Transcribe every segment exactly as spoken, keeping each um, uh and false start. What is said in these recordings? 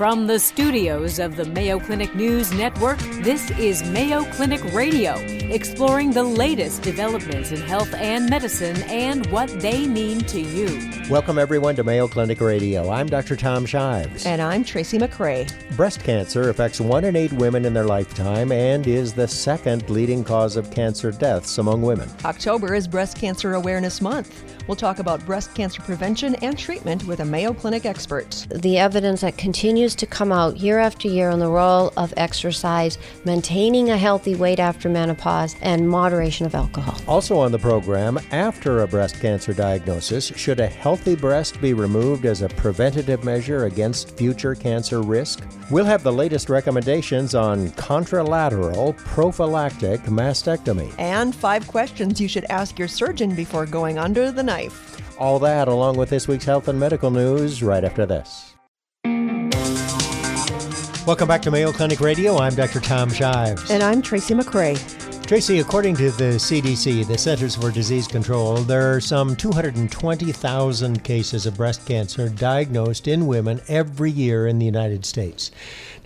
From the studios of the Mayo Clinic News Network, this is Mayo Clinic Radio, exploring the latest developments in health and medicine and what they mean to you. Welcome, everyone, to Mayo Clinic Radio. I'm Doctor Tom Shives. And I'm Tracy McCrae. Breast cancer affects one in eight women in their lifetime and is the second leading cause of cancer deaths among women. October is Breast Cancer Awareness Month. We'll talk about breast cancer prevention and treatment with a Mayo Clinic expert. The evidence that continues to come out year after year on the role of exercise, maintaining a healthy weight after menopause, and moderation of alcohol. Also on the program, after a breast cancer diagnosis, should a healthy breast be removed as a preventative measure against future cancer risk? We'll have the latest recommendations on contralateral prophylactic mastectomy. And five questions you should ask your surgeon before going under the knife. All that along with this week's health and medical news right after this. Welcome back to Mayo Clinic Radio. I'm Doctor Tom Shives. And I'm Tracy McCrae. Tracy, according to the C D C, the Centers for Disease Control, there are some two hundred twenty thousand cases of breast cancer diagnosed in women every year in the United States.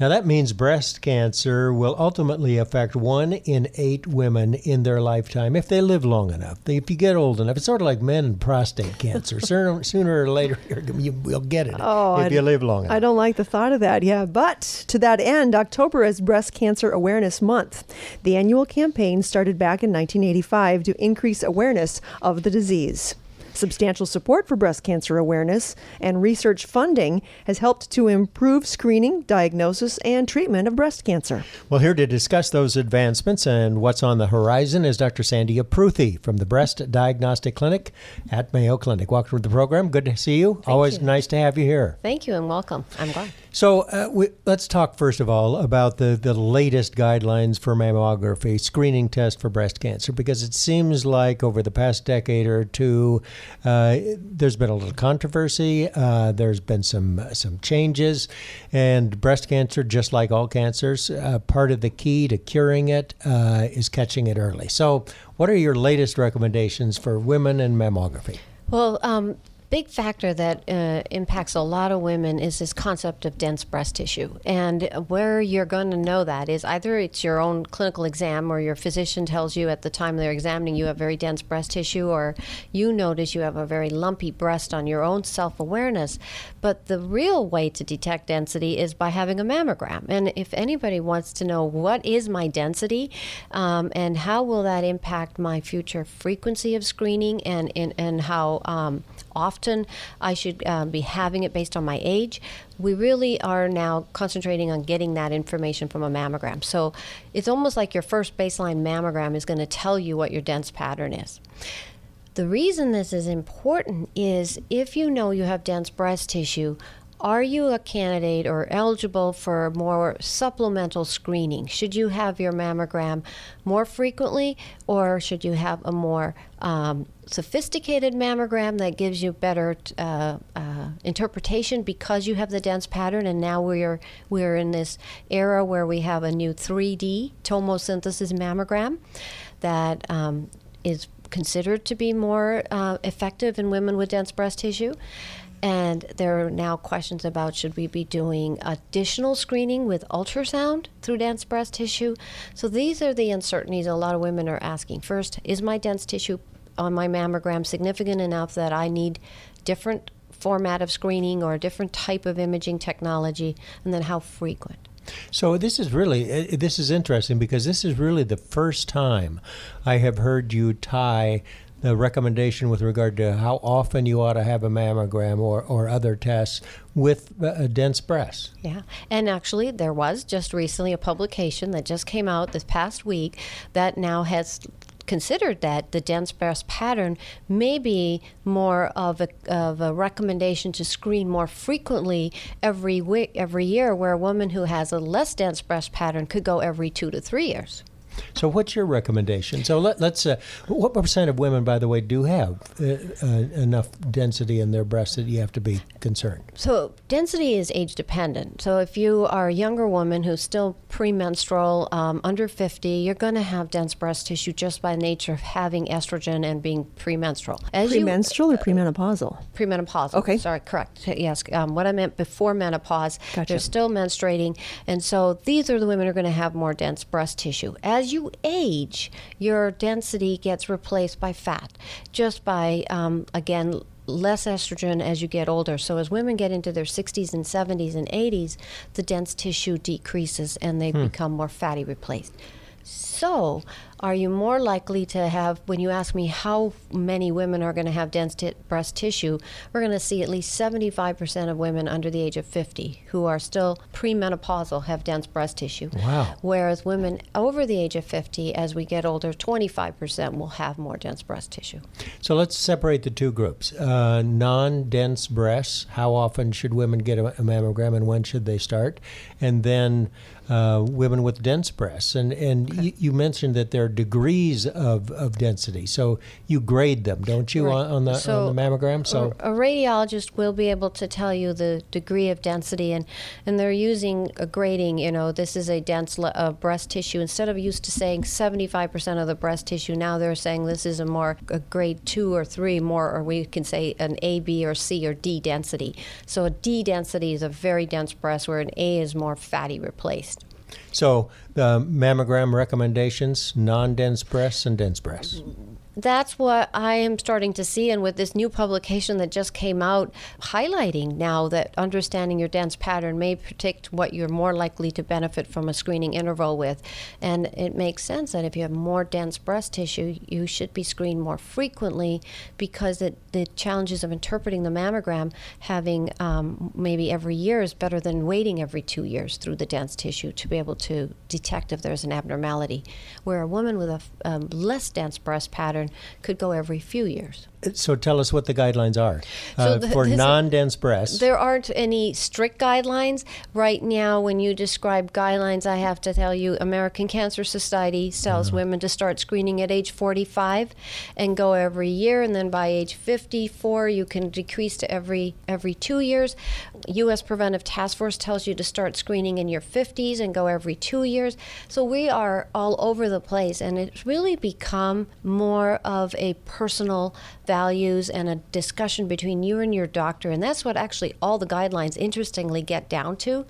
Now, that means breast cancer will ultimately affect one in eight women in their lifetime if they live long enough. If you get old enough, it's sort of like men and prostate cancer. Sooner or later, you will get it oh, if I you live long enough. I don't like the thought of that, yeah. But to that end, October is Breast Cancer Awareness Month. The annual campaign started back in nineteen eighty-five to increase awareness of the disease. Substantial support for breast cancer awareness and research funding has helped to improve screening, diagnosis, and treatment of breast cancer. Well, here to discuss those advancements and what's on the horizon is Doctor Sandhya Pruthi from the Breast Diagnostic Clinic at Mayo Clinic. Welcome to the program. Good to see you. Thank Always you. Nice to have you here. Thank you and welcome. I'm glad. So uh, we, let's talk, first of all, about the, the latest guidelines for mammography, screening test for breast cancer, because it seems like over the past decade or two, uh, there's been a little controversy, uh, there's been some some changes, and breast cancer, just like all cancers, uh, part of the key to curing it uh, is catching it early. So what are your latest recommendations for women and mammography? Well, um big factor that uh, impacts a lot of women is this concept of dense breast tissue. And where you're going to know that is either it's your own clinical exam or your physician tells you at the time they're examining you have very dense breast tissue, or you notice you have a very lumpy breast on your own self-awareness. But the real way to detect density is by having a mammogram. And if anybody wants to know what is my density um, and how will that impact my future frequency of screening and, and, and how um, often I should um, be having it based on my age. We really are now concentrating on getting that information from a mammogram. So it's almost like your first baseline mammogram is going to tell you what your dense pattern is. The reason this is important is if you know you have dense breast tissue, are you a candidate or eligible for more supplemental screening? Should you have your mammogram more frequently, or should you have a more um, sophisticated mammogram that gives you better uh, uh, interpretation because you have the dense pattern? And now we're we're in this era where we have a new three D tomosynthesis mammogram that um, is considered to be more uh, effective in women with dense breast tissue. And there are now questions about should we be doing additional screening with ultrasound through dense breast tissue? So these are the uncertainties a lot of women are asking. First, is my dense tissue on my mammogram significant enough that I need different format of screening or a different type of imaging technology? And then how frequent? So this is really, this is interesting because this is really the first time I have heard you tie the recommendation with regard to how often you ought to have a mammogram or, or other tests with a dense breast. Yeah, and actually there was just recently a publication that just came out this past week that now has considered that the dense breast pattern may be more of a, of a recommendation to screen more frequently every week, every year, where a woman who has a less dense breast pattern could go every two to three years. So what's your recommendation? So let, let's, uh, what percent of women, by the way, do have uh, uh, enough density in their breasts that you have to be concerned? So density is age dependent. So if you are a younger woman who's still premenstrual, um, under fifty, you're going to have dense breast tissue just by nature of having estrogen and being premenstrual. As premenstrual you, uh, or premenopausal? Premenopausal. Okay. Sorry, correct. Yes. Um, what I meant before menopause, gotcha. They're still menstruating. And so these are the women who are going to have more dense breast tissue. As you age, your density gets replaced by fat, just by, um, again, less estrogen as you get older. So as women get into their sixties and seventies and eighties, the dense tissue decreases and they hmm. become more fatty replaced. So are you more likely to have, when you ask me how many women are going to have dense t- breast tissue, we're going to see at least seventy-five percent of women under the age of fifty who are still premenopausal have dense breast tissue. Wow. Whereas women over the age of fifty, as we get older, twenty-five percent will have more dense breast tissue. So let's separate the two groups. Uh, non-dense breasts, how often should women get a, a mammogram and when should they start? And then uh, women with dense breasts. And, and okay. y- you mentioned that there are degrees of, of density. So you grade them, don't you, right. on, on, the, so on the mammogram? So a, a radiologist will be able to tell you the degree of density, and, and they're using a grading, you know, this is a dense le- uh, breast tissue. Instead of used to saying seventy-five percent of the breast tissue, now they're saying this is a more a grade two or three more, or we can say an A, B, or C, or D density. So a D density is a very dense breast, where an A is more fatty replaced. So the mammogram recommendations, non-dense breasts and dense breasts. That's what I am starting to see, and with this new publication that just came out highlighting now that understanding your dense pattern may predict what you're more likely to benefit from a screening interval with. And it makes sense that if you have more dense breast tissue, you should be screened more frequently, because it, the challenges of interpreting the mammogram, having um, maybe every year is better than waiting every two years through the dense tissue to be able to detect if there's an abnormality, where a woman with a um, less dense breast pattern could go every few years. So tell us what the guidelines are uh, so the, for non-dense breasts. There aren't any strict guidelines. Right now, when you describe guidelines, I have to tell you American Cancer Society tells mm-hmm. women to start screening at age forty-five and go every year, and then by age fifty-four, you can decrease to every every two years. U S Preventive Task Force tells you to start screening in your fifties and go every two years. So we are all over the place, and it's really become more of a personal value values and a discussion between you and your doctor, and that's what actually all the guidelines interestingly get down to.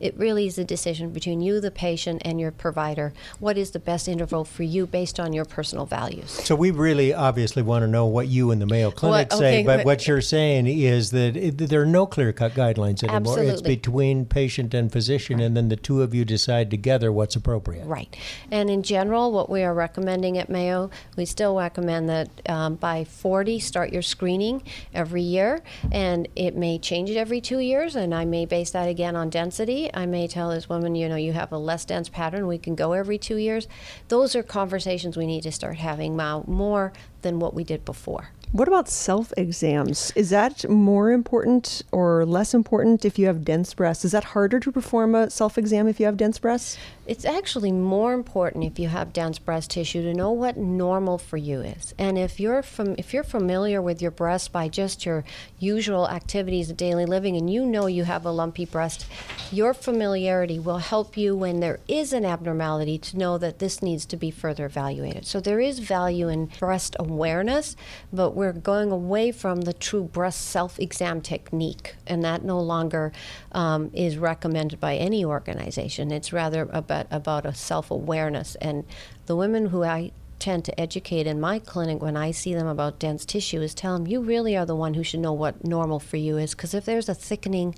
It really is a decision between you, the patient, and your provider. What is the best interval for you based on your personal values? So we really obviously want to know what you and the Mayo Clinic what, say, okay, but, but what you're saying is that it, there are no clear-cut guidelines anymore. Absolutely. It's between patient and physician, right. and then the two of you decide together what's appropriate. Right. And in general, what we are recommending at Mayo, we still recommend that um, by forty, start your screening every year, and it may change every two years, and I may base that again on density. I may tell this woman, you know, you have a less dense pattern. We can go every two years. Those are conversations we need to start having now more than what we did before. What about self-exams? Is that more important or less important if you have dense breasts? Is that harder to perform a self-exam if you have dense breasts? It's actually more important if you have dense breast tissue to know what normal for you is. And if you're from, if you're familiar with your breasts by just your usual activities of daily living, and you know you have a lumpy breast, your familiarity will help you when there is an abnormality to know that this needs to be further evaluated. So there is value in breast awareness, but we're going away from the true breast self-exam technique, and that no longer um, is recommended by any organization. It's rather about, about a self-awareness. And the women who I tend to educate in my clinic when I see them about dense tissue is tell them, you really are the one who should know what normal for you is, because if there's a thickening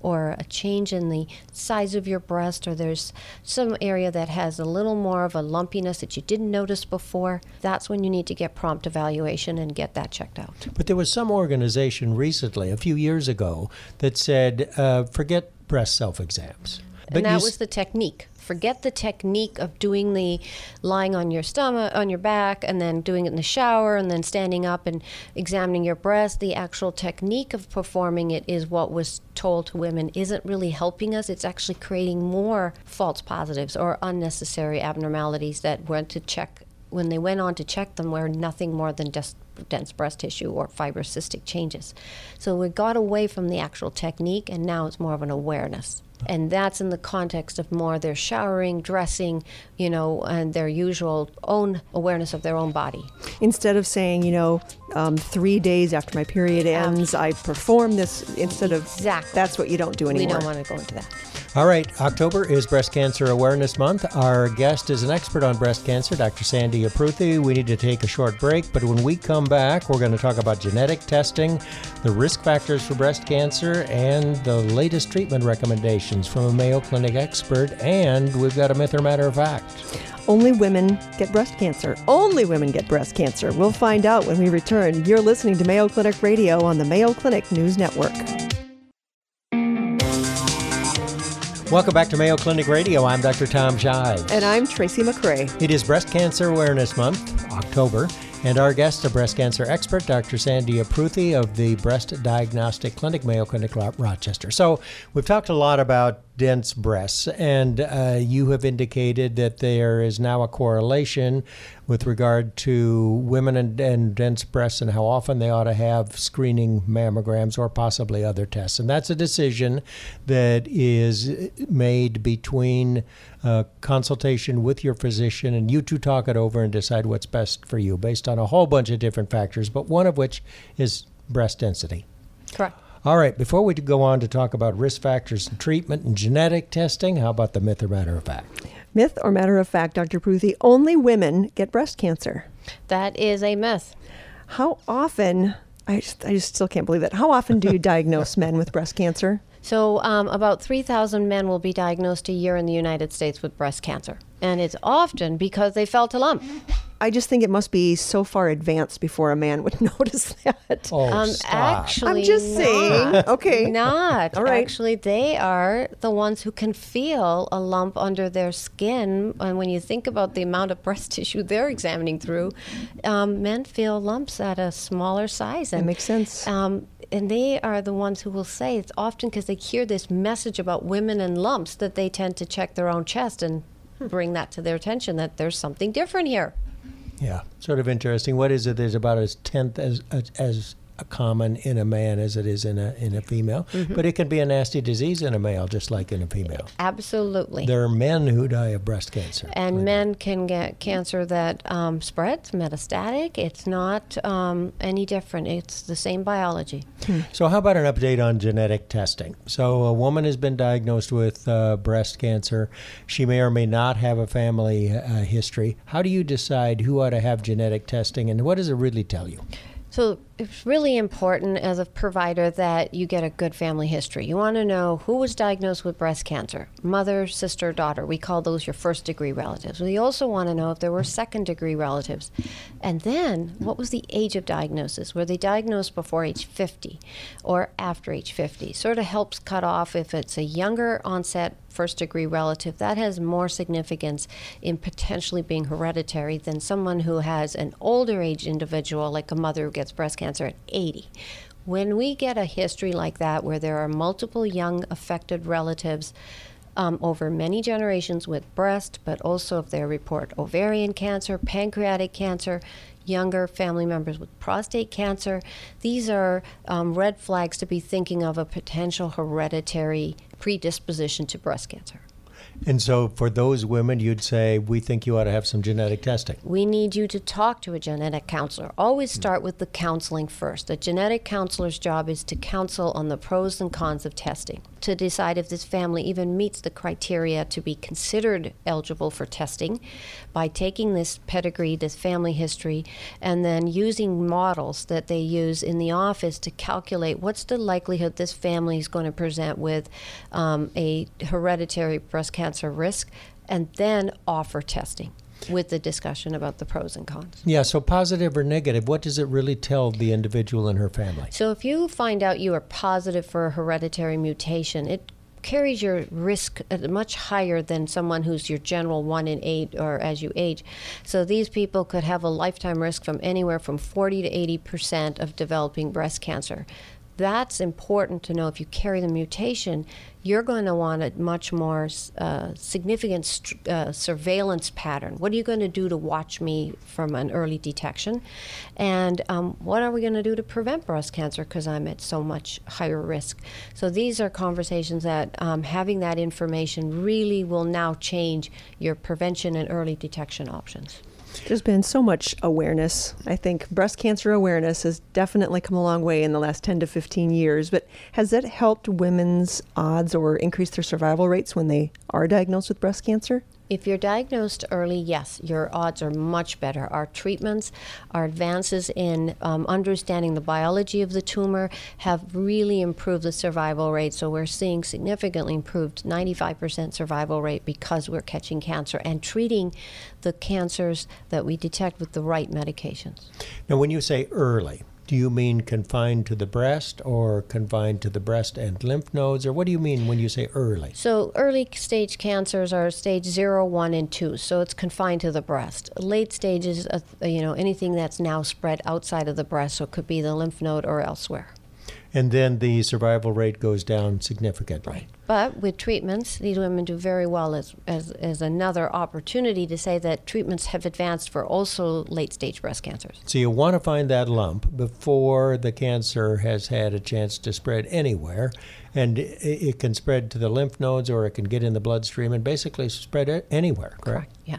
or a change in the size of your breast, or there's some area that has a little more of a lumpiness that you didn't notice before, that's when you need to get prompt evaluation and get that checked out. But there was some organization recently, a few years ago, that said, uh, forget breast self-exams. But and that was the technique. Forget the technique of doing the lying on your stomach, on your back, and then doing it in the shower, and then standing up and examining your breast. The actual technique of performing it is what was told to women isn't really helping us. It's actually creating more false positives or unnecessary abnormalities that went to check when they went on to check them were nothing more than just dense breast tissue or fibrocystic changes. So we got away from the actual technique, and now it's more of an awareness. And that's in the context of more their showering, dressing, you know, and their usual own awareness of their own body. Instead of saying, you know, um, three days after my period ends, um, I perform this, instead of, exactly. That's what you don't do anymore. We don't want to go into that. All right, October is Breast Cancer Awareness Month. Our guest is an expert on breast cancer, Doctor Sandhya Pruthi. We need to take a short break, but when we come back, we're going to talk about genetic testing, the risk factors for breast cancer, and the latest treatment recommendations from a Mayo Clinic expert, and we've got a myth or matter of fact. Only women get breast cancer. Only women get breast cancer. We'll find out when we return. You're listening to Mayo Clinic Radio on the Mayo Clinic News Network. Welcome back to Mayo Clinic Radio. I'm Doctor Tom Shives. And I'm Tracy McRae. It is Breast Cancer Awareness Month, October, and our guest, a breast cancer expert, Doctor Sandhya Pruthi of the Breast Diagnostic Clinic, Mayo Clinic Rochester. So we've talked a lot about dense breasts, and uh, you have indicated that there is now a correlation with regard to women and, and dense breasts and how often they ought to have screening mammograms or possibly other tests. And that's a decision that is made between uh, consultation with your physician, and you two talk it over and decide what's best for you based on a whole bunch of different factors, but one of which is breast density. Correct. All right, before we go on to talk about risk factors and treatment and genetic testing, how about the myth or matter of fact? Myth or matter of fact, Doctor Pruthi, only women get breast cancer. That is a myth. How often, I just, I just still can't believe that, how often do you diagnose men with breast cancer? So um, about three thousand men will be diagnosed a year in the United States with breast cancer. And it's often because they fell to lump. I just think it must be so far advanced before a man would notice that. Oh, um, stop. Actually, I'm just not, saying. Okay. Not. All right. Actually, they are the ones who can feel a lump under their skin. And when you think about the amount of breast tissue they're examining through, um, men feel lumps at a smaller size. And, that makes sense. Um, and they are the ones who will say it's often because they hear this message about women and lumps that they tend to check their own chest and hmm. bring that to their attention, that there's something different here. Yeah, sort of interesting. What is it that's about as tenth as as, as common in a man as it is in a in a female? Mm-hmm. But it can be a nasty disease in a male, just like in a female. Absolutely. There are men who die of breast cancer. And really. Men can get cancer that um, spreads, metastatic. It's not um, any different. It's the same biology. Hmm. So how about an update on genetic testing? So a woman has been diagnosed with uh, breast cancer. She may or may not have a family uh, history. How do you decide who ought to have genetic testing, and what does it really tell you? So it's really important as a provider that you get a good family history. You want to know who was diagnosed with breast cancer, mother, sister, daughter. We call those your first degree relatives. We also want to know if there were second degree relatives. And then what was the age of diagnosis? Were they diagnosed before age fifty or after age fifty? Sort of helps cut off if it's a younger onset first degree relative. That has more significance in potentially being hereditary than someone who has an older age individual, like a mother who gets breast cancer at eighty. When we get a history like that, where there are multiple young affected relatives um, over many generations with breast, but also if they report ovarian cancer, pancreatic cancer, younger family members with prostate cancer, these are um, red flags to be thinking of a potential hereditary predisposition to breast cancer. And so for those women, you'd say, we think you ought to have some genetic testing. We need you to talk to a genetic counselor. Always start with the counseling first. The genetic counselor's job is to counsel on the pros and cons of testing, to decide if this family even meets the criteria to be considered eligible for testing by taking this pedigree, this family history, and then using models that they use in the office to calculate what's the likelihood this family is going to present with um, a hereditary breast cancer cancer risk, and then offer testing with the discussion about the pros and cons. Yeah, so positive or negative, what does it really tell the individual and her family? So if you find out you are positive for a hereditary mutation, it carries your risk much higher than someone who's your general one in eight or as you age. So these people could have a lifetime risk from anywhere from forty to eighty percent of developing breast cancer. That's important to know. If you carry the mutation, you're going to want a much more uh, significant st- uh, surveillance pattern. What are you going to do to watch me from an early detection? And um, what are we going to do to prevent breast cancer because I'm at so much higher risk? So these are conversations that um, having that information really will now change your prevention and early detection options. There's been so much awareness. I think breast cancer awareness has definitely come a long way in the last ten to fifteen years, but has that helped women's odds or increased their survival rates when they are diagnosed with breast cancer? If you're diagnosed early, yes, your odds are much better. Our treatments, our advances in um, understanding the biology of the tumor have really improved the survival rate. So we're seeing significantly improved ninety-five percent survival rate because we're catching cancer and treating the cancers that we detect with the right medications. Now, when you say early, do you mean confined to the breast or confined to the breast and lymph nodes? Or what do you mean when you say early? So early stage cancers are stage zero, one, and two. So it's confined to the breast. Late stages, uh, you know, anything that's now spread outside of the breast, so it could be the lymph node or elsewhere. And then the survival rate goes down significantly. Right. But with treatments, these women do very well as, as, as another opportunity to say that treatments have advanced for also late-stage breast cancers. So you want to find that lump before the cancer has had a chance to spread anywhere, and it, it can spread to the lymph nodes or it can get in the bloodstream and basically spread it anywhere, correct? Correct, yeah.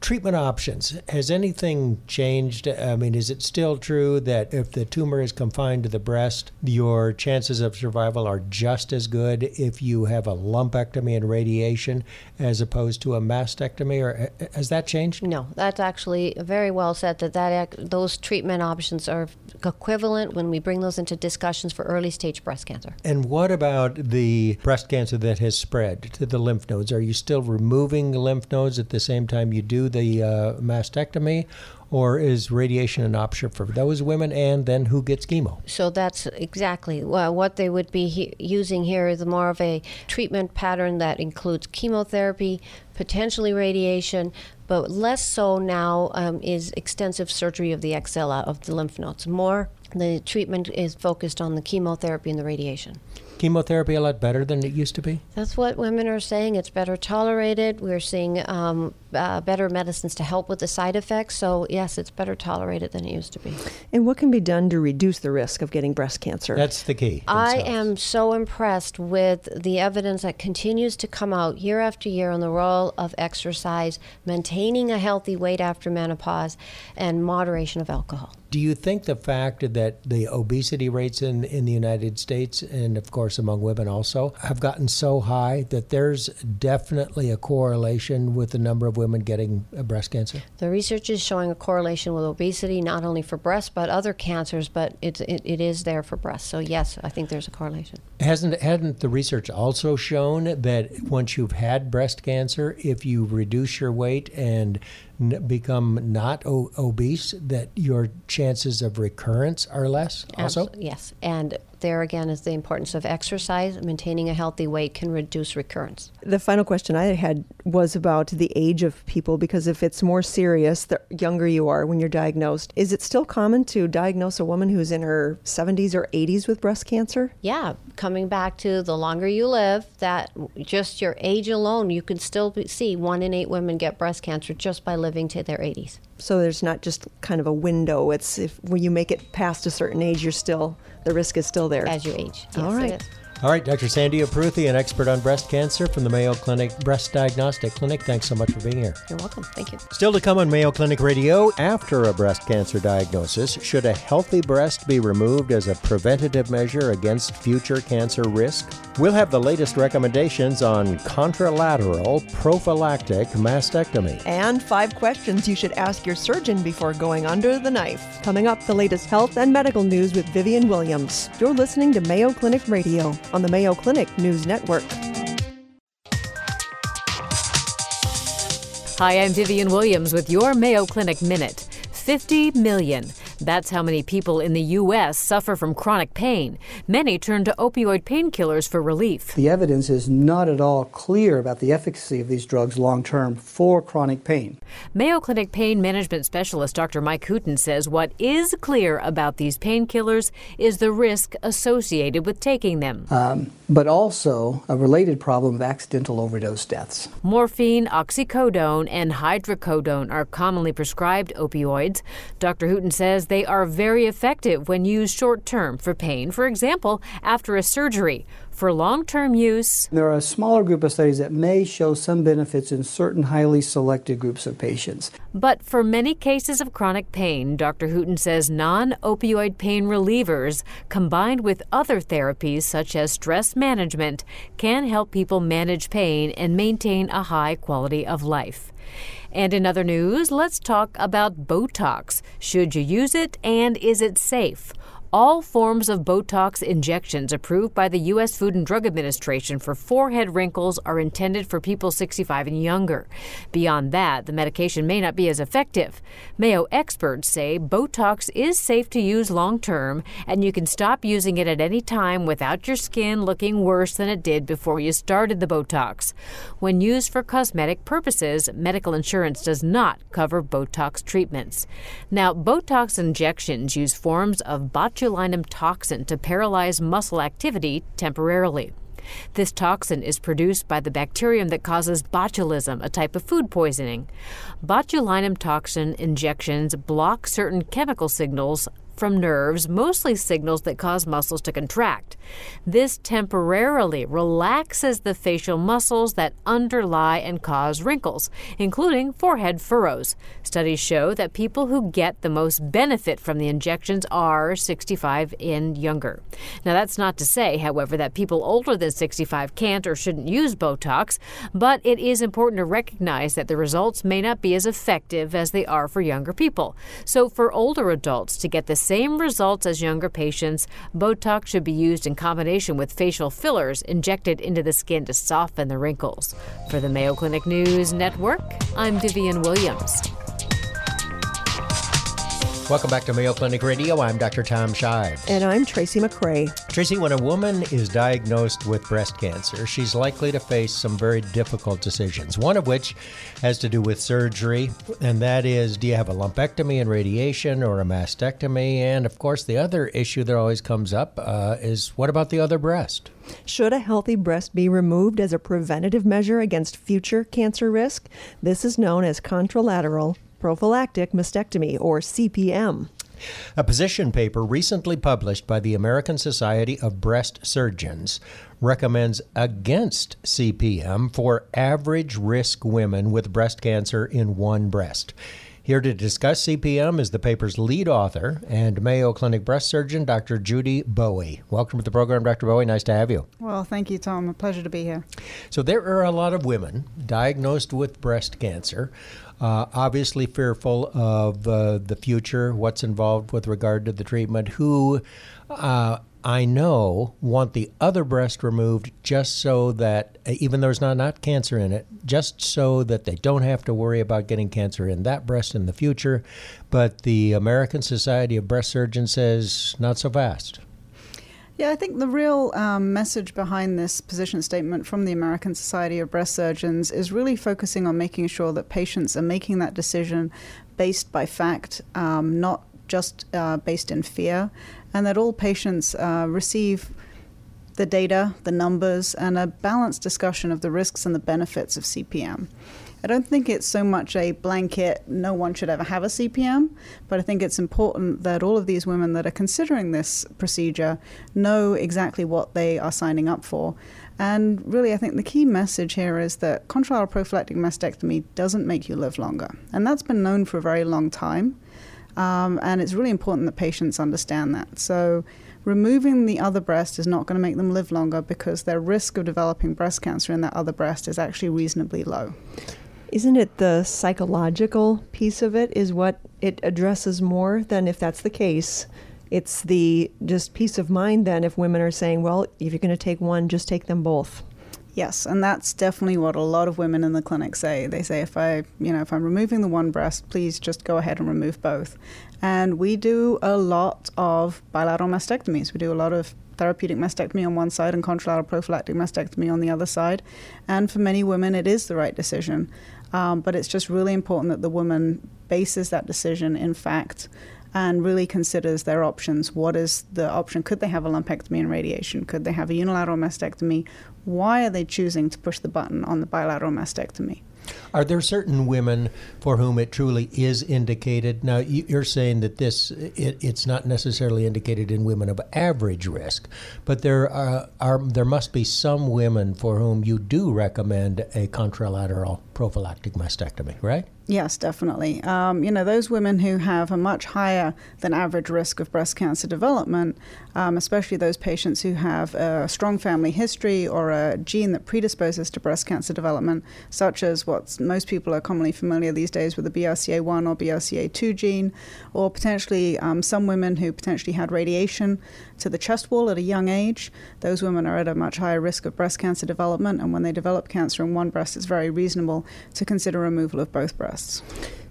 Treatment options. Has anything changed? I mean, is it still true that if the tumor is confined to the breast, your chances of survival are just as good if you have a lumpectomy and radiation as opposed to a mastectomy? Or has that changed? No, that's actually very well said that, that those treatment options are equivalent when we bring those into discussions for early stage breast cancer. And what about the breast cancer that has spread to the lymph nodes? Are you still removing lymph nodes at the same time you do the uh, mastectomy, or is radiation an option for those women, and then who gets chemo? So that's exactly well, what they would be he- using here is more of a treatment pattern that includes chemotherapy, potentially radiation, but less so now um, is extensive surgery of the axilla of the lymph nodes. More, the treatment is focused on the chemotherapy and the radiation. Chemotherapy a lot better than it used to be? That's what women are saying. It's better tolerated. We're seeing um, uh, better medicines to help with the side effects. So, yes, it's better tolerated than it used to be. And what can be done to reduce the risk of getting breast cancer? That's the key. Themselves. I am so impressed with the evidence that continues to come out year after year on the role of exercise, maintaining a healthy weight after menopause, and moderation of alcohol. Do you think the fact that the obesity rates in, in the United States, and of course among women also, have gotten so high that there's definitely a correlation with the number of women getting breast cancer? The research is showing a correlation with obesity, not only for breast, but other cancers, but it, it, it is there for breast. So yes, I think there's a correlation. Hasn't hadn't the research also shown that once you've had breast cancer, if you reduce your weight and become not o- obese, that your chances of recurrence are less also? Absolutely, yes. And there again is the importance of exercise. Maintaining a healthy weight can reduce recurrence. The final question I had was about the age of people, because if it's more serious, the younger you are when you're diagnosed. Is it still common to diagnose a woman who's in her seventies or eighties with breast cancer? Yeah. Coming back to the longer you live, that just your age alone, you can still see one in eight women get breast cancer just by living to their eighties. So there's not just kind of a window. It's if when you make it past a certain age, you're still, the risk is still there. As you age. Yes, all right. All right, Doctor Sandhya Pruthi, an expert on breast cancer from the Mayo Clinic Breast Diagnostic Clinic. Thanks so much for being here. You're welcome. Thank you. Still to come on Mayo Clinic Radio, after a breast cancer diagnosis, should a healthy breast be removed as a preventative measure against future cancer risk? We'll have the latest recommendations on contralateral prophylactic mastectomy. And five questions you should ask your surgeon before going under the knife. Coming up, the latest health and medical news with Vivian Williams. You're listening to Mayo Clinic Radio on the Mayo Clinic News Network. Hi, I'm Vivian Williams with your Mayo Clinic Minute. fifty million. That's how many people in the U S suffer from chronic pain. Many turn to opioid painkillers for relief. The evidence is not at all clear about the efficacy of these drugs long-term for chronic pain. Mayo Clinic pain management specialist Doctor Mike Hooten says what is clear about these painkillers is the risk associated with taking them. Um, but also a related problem of accidental overdose deaths. Morphine, oxycodone, and hydrocodone are commonly prescribed opioids. Doctor Hooten says they are very effective when used short-term for pain, for example, after a surgery. For long-term use, there are a smaller group of studies that may show some benefits in certain highly selected groups of patients. But for many cases of chronic pain, Doctor Hooten says non-opioid pain relievers combined with other therapies such as stress management can help people manage pain and maintain a high quality of life. And in other news, let's talk about Botox. Should you use it, and is it safe? All forms of Botox injections approved by the U S Food and Drug Administration for forehead wrinkles are intended for people sixty-five and younger. Beyond that, the medication may not be as effective. Mayo experts say Botox is safe to use long-term, and you can stop using it at any time without your skin looking worse than it did before you started the Botox. When used for cosmetic purposes, medical insurance does not cover Botox treatments. Now, Botox injections use forms of botulinum botulinum toxin to paralyze muscle activity temporarily. This toxin is produced by the bacterium that causes botulism, a type of food poisoning. Botulinum toxin injections block certain chemical signals from nerves, mostly signals that cause muscles to contract. This temporarily relaxes the facial muscles that underlie and cause wrinkles, including forehead furrows. Studies show that people who get the most benefit from the injections are sixty-five and younger. Now, that's not to say, however, that people older than sixty-five can't or shouldn't use Botox, but it is important to recognize that the results may not be as effective as they are for younger people. So for older adults to get the same results as younger patients, Botox should be used in combination with facial fillers injected into the skin to soften the wrinkles. For the Mayo Clinic News Network, I'm Vivian Williams. Welcome back to Mayo Clinic Radio. I'm Doctor Tom Shive. And I'm Tracy McCrae. Tracy, when a woman is diagnosed with breast cancer, she's likely to face some very difficult decisions, one of which has to do with surgery, and that is, do you have a lumpectomy and radiation or a mastectomy? And, of course, the other issue that always comes up uh, is, what about the other breast? Should a healthy breast be removed as a preventative measure against future cancer risk? This is known as contralateral prophylactic mastectomy, or C P M. A position paper recently published by the American Society of Breast Surgeons recommends against C P M for average risk women with breast cancer in one breast. Here to discuss C P M is the paper's lead author and Mayo Clinic breast surgeon, Doctor Judy Boughey. Welcome to the program, Doctor Boughey. Nice to have you. Well, thank you, Tom. A pleasure to be here. So there are a lot of women diagnosed with breast cancer, Uh, obviously fearful of uh, the future, what's involved with regard to the treatment, who uh, I know want the other breast removed just so that, even though there's not, not cancer in it, just so that they don't have to worry about getting cancer in that breast in the future. But the American Society of Breast Surgeons says not so fast. Yeah, I think the real um, message behind this position statement from the American Society of Breast Surgeons is really focusing on making sure that patients are making that decision based by fact, um, not just uh, based in fear, and that all patients uh, receive the data, the numbers, and a balanced discussion of the risks and the benefits of C P M. I don't think it's so much a blanket, no one should ever have a C P M, but I think it's important that all of these women that are considering this procedure know exactly what they are signing up for. And really, I think the key message here is that contralateral prophylactic mastectomy doesn't make you live longer. And that's been known for a very long time. Um, and it's really important that patients understand that. So removing the other breast is not going to make them live longer because their risk of developing breast cancer in that other breast is actually reasonably low. Isn't it the psychological piece of it is what it addresses more than if that's the case? It's the just peace of mind then if women are saying, well, if you're going to take one, just take them both. Yes, and that's definitely what a lot of women in the clinic say. They say, if I, you know, if I'm removing the one breast, please just go ahead and remove both. And we do a lot of bilateral mastectomies. We do a lot of therapeutic mastectomy on one side and contralateral prophylactic mastectomy on the other side. And for many women, it is the right decision. Um, but it's just really important that the woman bases that decision in fact and really considers their options. What is the option? Could they have a lumpectomy and radiation? Could they have a unilateral mastectomy? Why are they choosing to push the button on the bilateral mastectomy? Are there certain women for whom it truly is indicated? Now, you're saying that this it, it's not necessarily indicated in women of average risk, but there are, are there must be some women for whom you do recommend a contralateral prophylactic mastectomy, right? Yes, definitely. Um, you know, those women who have a much higher than average risk of breast cancer development, um, especially those patients who have a strong family history or a gene that predisposes to breast cancer development, such as what most people are commonly familiar these days with, the B R C A one or B R C A two gene, or potentially um, some women who potentially had radiation to the chest wall at a young age. Those women are at a much higher risk of breast cancer development, and when they develop cancer in one breast, it's very reasonable to consider removal of both breasts.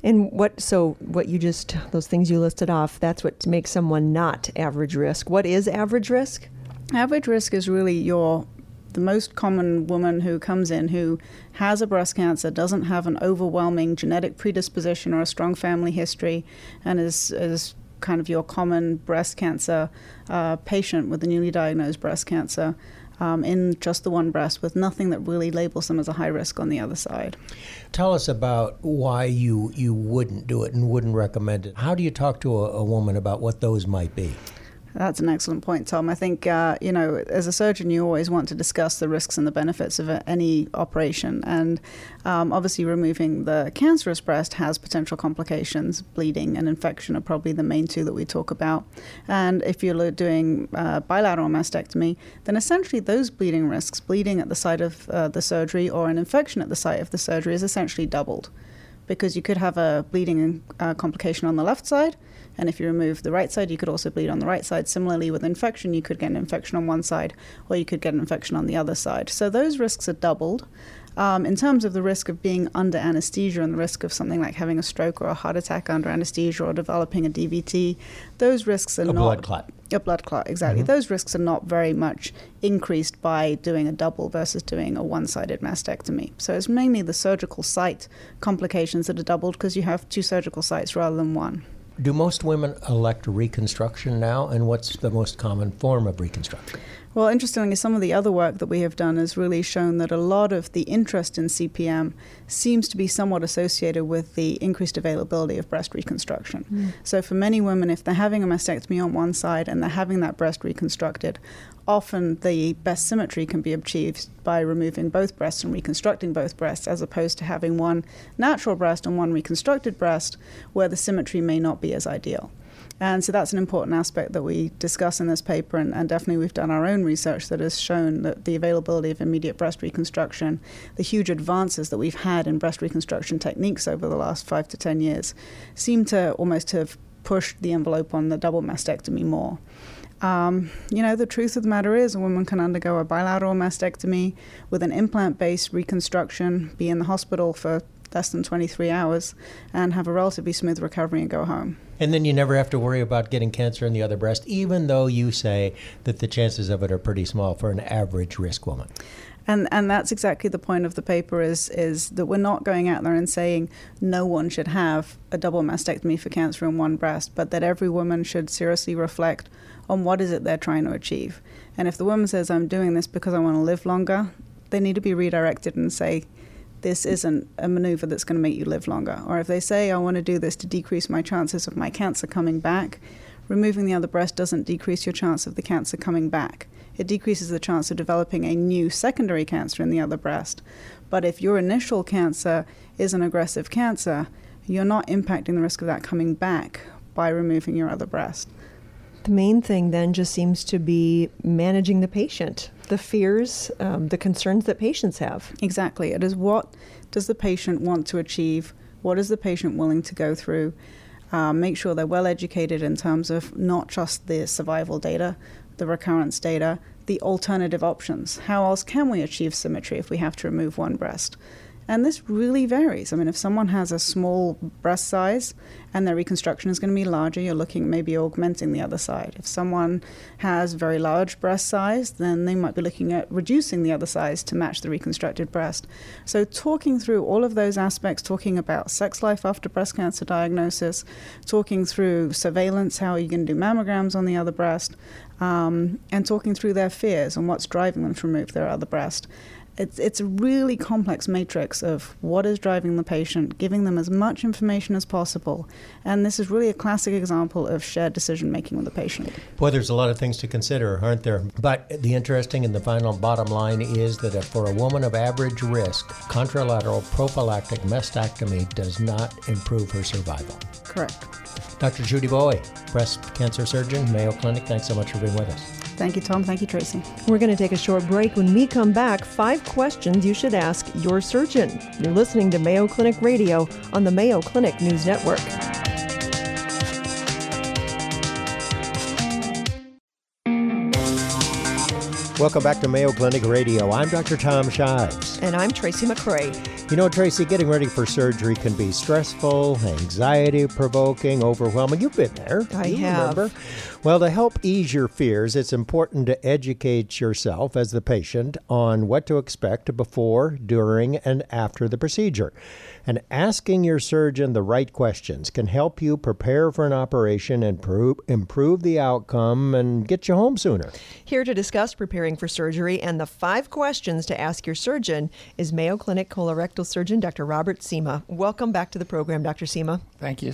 And what, so what you just, those things you listed off, that's what makes someone not average risk. What is average risk? Average risk is really your, the most common woman who comes in who has a breast cancer, doesn't have an overwhelming genetic predisposition or a strong family history, and is, is kind of your common breast cancer uh, patient with a newly diagnosed breast cancer. Um, in just the one breast with nothing that really labels them as a high risk on the other side. Tell us about why you, you wouldn't do it and wouldn't recommend it. How do you talk to a, a woman about what those might be? That's an excellent point, Tom. I think, uh, you know, as a surgeon, you always want to discuss the risks and the benefits of any operation. And um, obviously, removing the cancerous breast has potential complications. Bleeding and infection are probably the main two that we talk about. And if you're doing uh, bilateral mastectomy, then essentially those bleeding risks, bleeding at the site of uh, the surgery or an infection at the site of the surgery, is essentially doubled, because you could have a bleeding uh, complication on the left side, and if you remove the right side, you could also bleed on the right side. Similarly, with infection, you could get an infection on one side, or you could get an infection on the other side. So those risks are doubled. Um, in terms of the risk of being under anesthesia and the risk of something like having a stroke or a heart attack under anesthesia or developing a D V T, those risks are a not... A blood clot. A blood clot, exactly. Mm-hmm. Those risks are not very much increased by doing a double versus doing a one-sided mastectomy. So it's mainly the surgical site complications that are doubled because you have two surgical sites rather than one. Do most women elect reconstruction now, and what's the most common form of reconstruction? Well, interestingly, some of the other work that we have done has really shown that a lot of the interest in C P M seems to be somewhat associated with the increased availability of breast reconstruction. Mm. So for many women, if they're having a mastectomy on one side and they're having that breast reconstructed, often the best symmetry can be achieved by removing both breasts and reconstructing both breasts, as opposed to having one natural breast and one reconstructed breast where the symmetry may not be as ideal. And so that's an important aspect that we discuss in this paper, and, and definitely we've done our own research that has shown that the availability of immediate breast reconstruction, the huge advances that we've had in breast reconstruction techniques over the last five to ten years, seem to almost have pushed the envelope on the double mastectomy more. Um, you know, the truth of the matter is a woman can undergo a bilateral mastectomy with an implant-based reconstruction, be in the hospital for less than twenty-three hours, and have a relatively smooth recovery and go home. And then you never have to worry about getting cancer in the other breast, even though you say that the chances of it are pretty small for an average risk woman. And and that's exactly the point of the paper, is is that we're not going out there and saying no one should have a double mastectomy for cancer in one breast, but that every woman should seriously reflect on what is it they're trying to achieve. And if the woman says, I'm doing this because I want to live longer, they need to be redirected and say, this isn't a maneuver that's going to make you live longer. Or if they say, I want to do this to decrease my chances of my cancer coming back, removing the other breast doesn't decrease your chance of the cancer coming back. It decreases the chance of developing a new secondary cancer in the other breast. But if your initial cancer is an aggressive cancer, you're not impacting the risk of that coming back by removing your other breast. The main thing then just seems to be managing the patient, the fears, um, the concerns that patients have. Exactly. It is, what does the patient want to achieve? What is the patient willing to go through? Uh, make sure they're well educated in terms of not just the survival data, the recurrence data, the alternative options. How else can we achieve symmetry if we have to remove one breast? And this really varies. I mean, if someone has a small breast size and their reconstruction is going to be larger, you're looking maybe augmenting the other side. If someone has very large breast size, then they might be looking at reducing the other size to match the reconstructed breast. So talking through all of those aspects, talking about sex life after breast cancer diagnosis, talking through surveillance, how are you going to do mammograms on the other breast, um, and talking through their fears and what's driving them to remove their other breast. It's it's a really complex matrix of what is driving the patient, giving them as much information as possible. And this is really a classic example of shared decision-making with the patient. Boy, there's a lot of things to consider, aren't there? But the interesting and the final bottom line is that for a woman of average risk, contralateral prophylactic mastectomy does not improve her survival. Correct. Doctor Judy Boughey, breast cancer surgeon, Mayo Clinic, thanks so much for being with us. Thank you, Tom. Thank you, Tracy. We're going to take a short break. When we come back, five questions you should ask your surgeon. You're listening to Mayo Clinic Radio on the Mayo Clinic News Network. Welcome back to Mayo Clinic Radio. I'm Doctor Tom Shives. And I'm Tracy McCrae. You know, Tracy, getting ready for surgery can be stressful, anxiety-provoking, overwhelming. You've been there. I you have. Remember. Well, to help ease your fears, it's important to educate yourself as the patient on what to expect before, during, and after the procedure. And asking your surgeon the right questions can help you prepare for an operation and improve, improve the outcome and get you home sooner. Here to discuss preparing for surgery and the five questions to ask your surgeon is Mayo Clinic colorectal surgeon Doctor Robert Cima. Welcome back to the program, Doctor Cima. Thank you.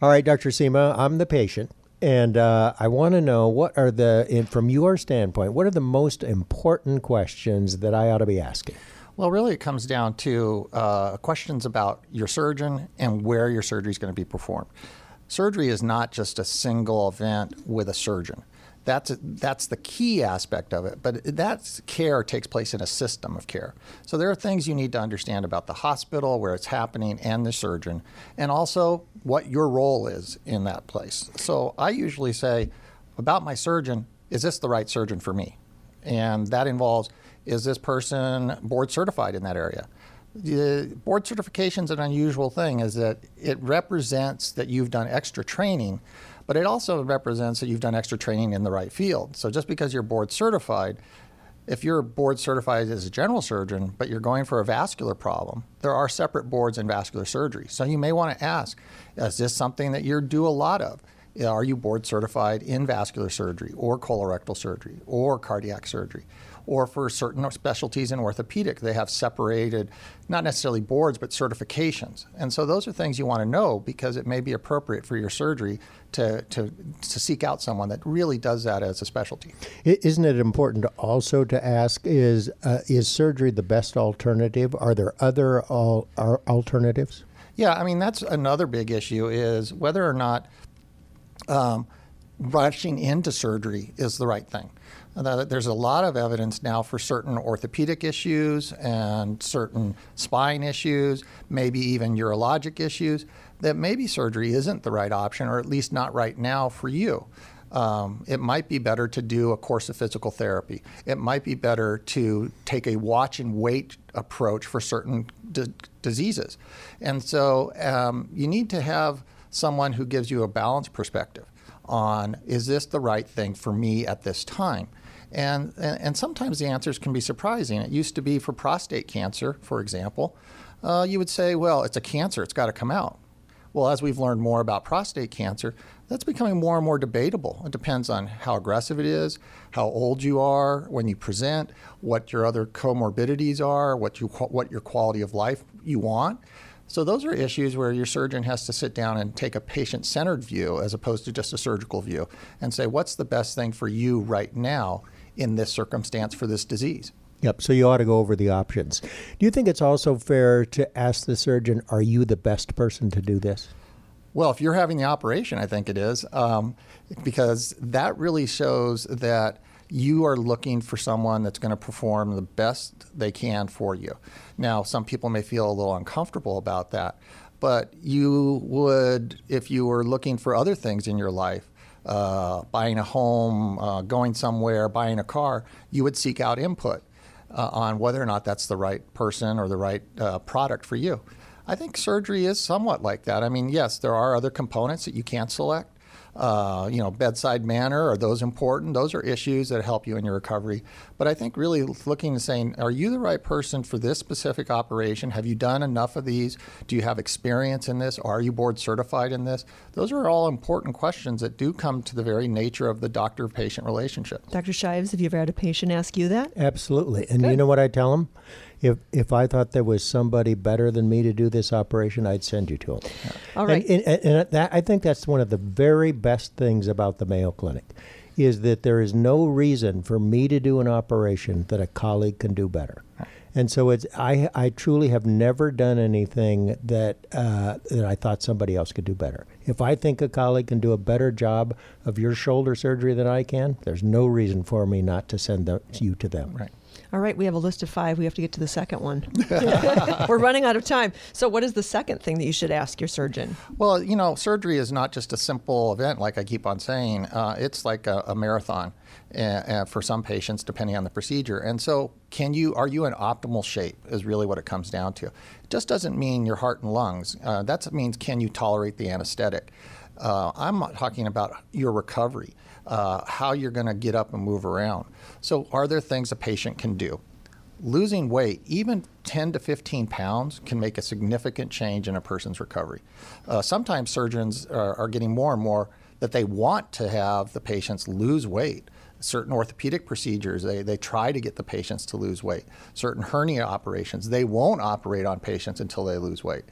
All right, Doctor Cima, I'm the patient. And uh, I want to know, what are the, in, from your standpoint, what are the most important questions that I ought to be asking? Well, really it comes down to uh, questions about your surgeon and where your surgery is going to be performed. Surgery is not just a single event with a surgeon. That's a, that's the key aspect of it, but that care takes place in a system of care. So there are things you need to understand about the hospital, where it's happening, and the surgeon, and also what your role is in that place. So I usually say about my surgeon, is this the right surgeon for me? And that involves, is this person board certified in that area? The board certification is an unusual thing, is that it represents that you've done extra training, but it also represents that you've done extra training in the right field. So just because you're board certified, if you're board certified as a general surgeon, but you're going for a vascular problem, there are separate boards in vascular surgery. So you may want to ask, is this something that you do a lot of? Are you board certified in vascular surgery or colorectal surgery or cardiac surgery? Or for certain specialties in orthopedic, they have separated, not necessarily boards, but certifications. And so those are things you want to know, because it may be appropriate for your surgery to to, to seek out someone that really does that as a specialty. Isn't it important also to ask, is uh, is surgery the best alternative? Are there other al- are alternatives? Yeah, I mean, that's another big issue, is whether or not um, rushing into surgery is the right thing. There's a lot of evidence now for certain orthopedic issues and certain spine issues, maybe even urologic issues, that maybe surgery isn't the right option, or at least not right now for you. Um, it might be better to do a course of physical therapy. It might be better to take a watch and wait approach for certain d- diseases. And so um, you need to have someone who gives you a balanced perspective on, is this the right thing for me at this time? And, and and sometimes the answers can be surprising. It used to be for prostate cancer, for example, uh, you would say, well, it's a cancer, it's got to come out. Well, as we've learned more about prostate cancer, that's becoming more and more debatable. It depends on how aggressive it is, how old you are when you present, what your other comorbidities are, what you what your quality of life you want. So those are issues where your surgeon has to sit down and take a patient-centered view as opposed to just a surgical view and say, what's the best thing for you right now in this circumstance for this disease? Yep, so you ought to go over the options. Do you think it's also fair to ask the surgeon, are you the best person to do this? Well, if you're having the operation, I think it is, um, because that really shows that you are looking for someone that's going to perform the best they can for you. Now, some people may feel a little uncomfortable about that, but you would, if you were looking for other things in your life, uh, buying a home, uh, going somewhere, buying a car, you would seek out input uh, on whether or not that's the right person or the right uh, product for you. I think surgery is somewhat like that. I mean, yes, there are other components that you can't select. Uh, you know, bedside manner, are those important? Those are issues that help you in your recovery. But I think really looking and saying, are you the right person for this specific operation? Have you done enough of these? Do you have experience in this? Are you board certified in this? Those are all important questions that do come to the very nature of the doctor-patient relationship. Doctor Shives, have you ever had a patient ask you that? Absolutely. And Good. You know what I tell them? If if I thought there was somebody better than me to do this operation, I'd send you to him. All right. And, and, and that, I think that's one of the very best things about the Mayo Clinic, is that there is no reason for me to do an operation that a colleague can do better. And so it's I I truly have never done anything that uh, that I thought somebody else could do better. If I think a colleague can do a better job of your shoulder surgery than I can, there's no reason for me not to send them, you to them. Right. All right, we have a list of five. We have to get to the second one. We're running out of time. So what is the second thing that you should ask your surgeon? Well, you know, surgery is not just a simple event, like I keep on saying. Uh, it's like a, a marathon uh, uh, for some patients, depending on the procedure. And so can you, are you in optimal shape is really what it comes down to. It just doesn't mean your heart and lungs. Uh, that means can you tolerate the anesthetic? Uh, I'm not talking about your recovery. Uh, how you're going to get up and move around. So are there things a patient can do? Losing weight, even ten to fifteen pounds, can make a significant change in a person's recovery. Uh, sometimes surgeons are, are getting more and more that they want to have the patients lose weight. Certain orthopedic procedures, they, they try to get the patients to lose weight. Certain hernia operations, they won't operate on patients until they lose weight.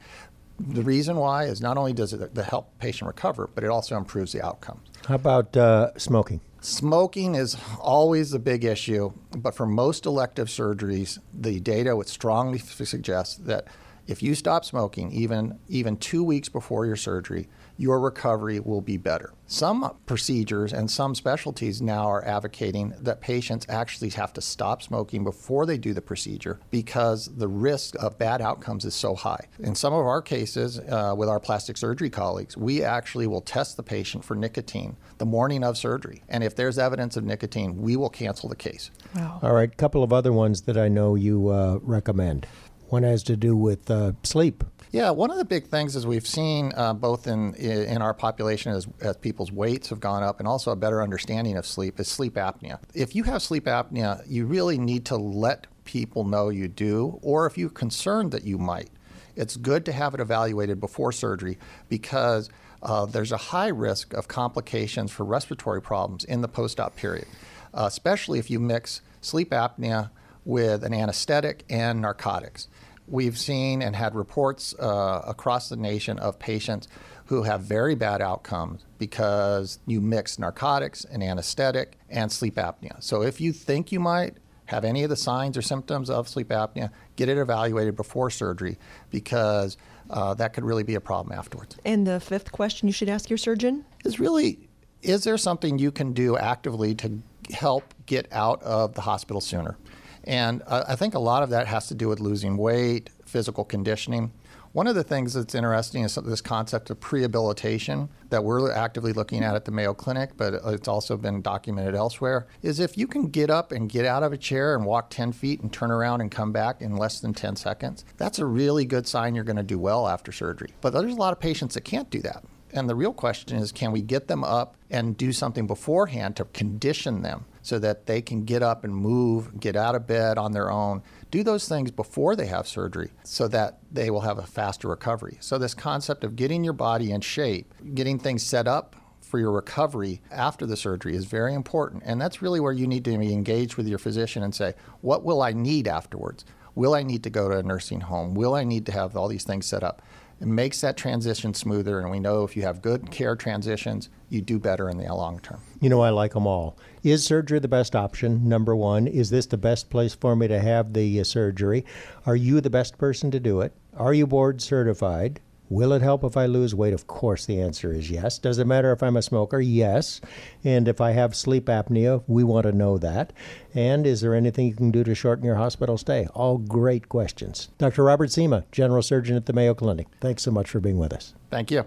The reason why is not only does it help patient recover, but it also improves the outcomes. How about uh, smoking? Smoking is always a big issue, but for most elective surgeries, the data would strongly suggests that if you stop smoking even even two weeks before your surgery, your recovery will be better. Some procedures and some specialties now are advocating that patients actually have to stop smoking before they do the procedure because the risk of bad outcomes is so high. In some of our cases uh, with our plastic surgery colleagues, we actually will test the patient for nicotine the morning of surgery. And if there's evidence of nicotine, we will cancel the case. Wow. All right, a couple of other ones that I know you uh, recommend. One has to do with uh, sleep. Yeah, one of the big things is we've seen uh, both in in our population as, as people's weights have gone up and also a better understanding of sleep is sleep apnea. If you have sleep apnea, you really need to let people know you do, or if you're concerned that you might. It's good to have it evaluated before surgery because uh, there's a high risk of complications for respiratory problems in the post-op period, uh, especially if you mix sleep apnea with an anesthetic and narcotics. We've seen and had reports uh, across the nation of patients who have very bad outcomes because you mix narcotics and anesthetic and sleep apnea. So if you think you might have any of the signs or symptoms of sleep apnea, get it evaluated before surgery because uh, that could really be a problem afterwards. And the fifth question you should ask your surgeon? Is really, is there something you can do actively to help get out of the hospital sooner? And uh, I think a lot of that has to do with losing weight, physical conditioning. One of the things that's interesting is this concept of prehabilitation that we're actively looking at at the Mayo Clinic, but it's also been documented elsewhere, is if you can get up and get out of a chair and walk ten feet and turn around and come back in less than ten seconds, that's a really good sign you're going to do well after surgery. But there's a lot of patients that can't do that. And the real question is, can we get them up and do something beforehand to condition them so that they can get up and move, get out of bed on their own, do those things before they have surgery so that they will have a faster recovery. So this concept of getting your body in shape, getting things set up for your recovery after the surgery is very important. And that's really where you need to be engaged with your physician and say, what will I need afterwards? Will I need to go to a nursing home? Will I need to have all these things set up? It makes that transition smoother, and we know if you have good care transitions, you do better in the long term. You know, I like them all. Is surgery the best option, number one? Is this the best place for me to have the uh, surgery? Are you the best person to do it? Are you board certified? Will it help if I lose weight? Of course the answer is yes. Does it matter if I'm a smoker? Yes. And if I have sleep apnea, we want to know that. And is there anything you can do to shorten your hospital stay? All great questions. Doctor Robert Cima, General Surgeon at the Mayo Clinic, thanks so much for being with us. Thank you.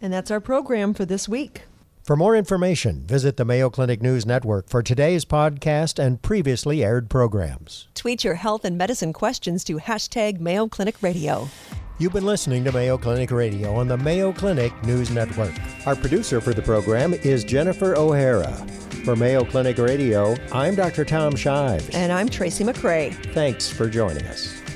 And that's our program for this week. For more information, visit the Mayo Clinic News Network for today's podcast and previously aired programs. Tweet your health and medicine questions to hashtag Mayo Clinic Radio. You've been listening to Mayo Clinic Radio on the Mayo Clinic News Network. Our producer for the program is Jennifer O'Hara. For Mayo Clinic Radio, I'm Doctor Tom Shives. And I'm Tracy McRae. Thanks for joining us.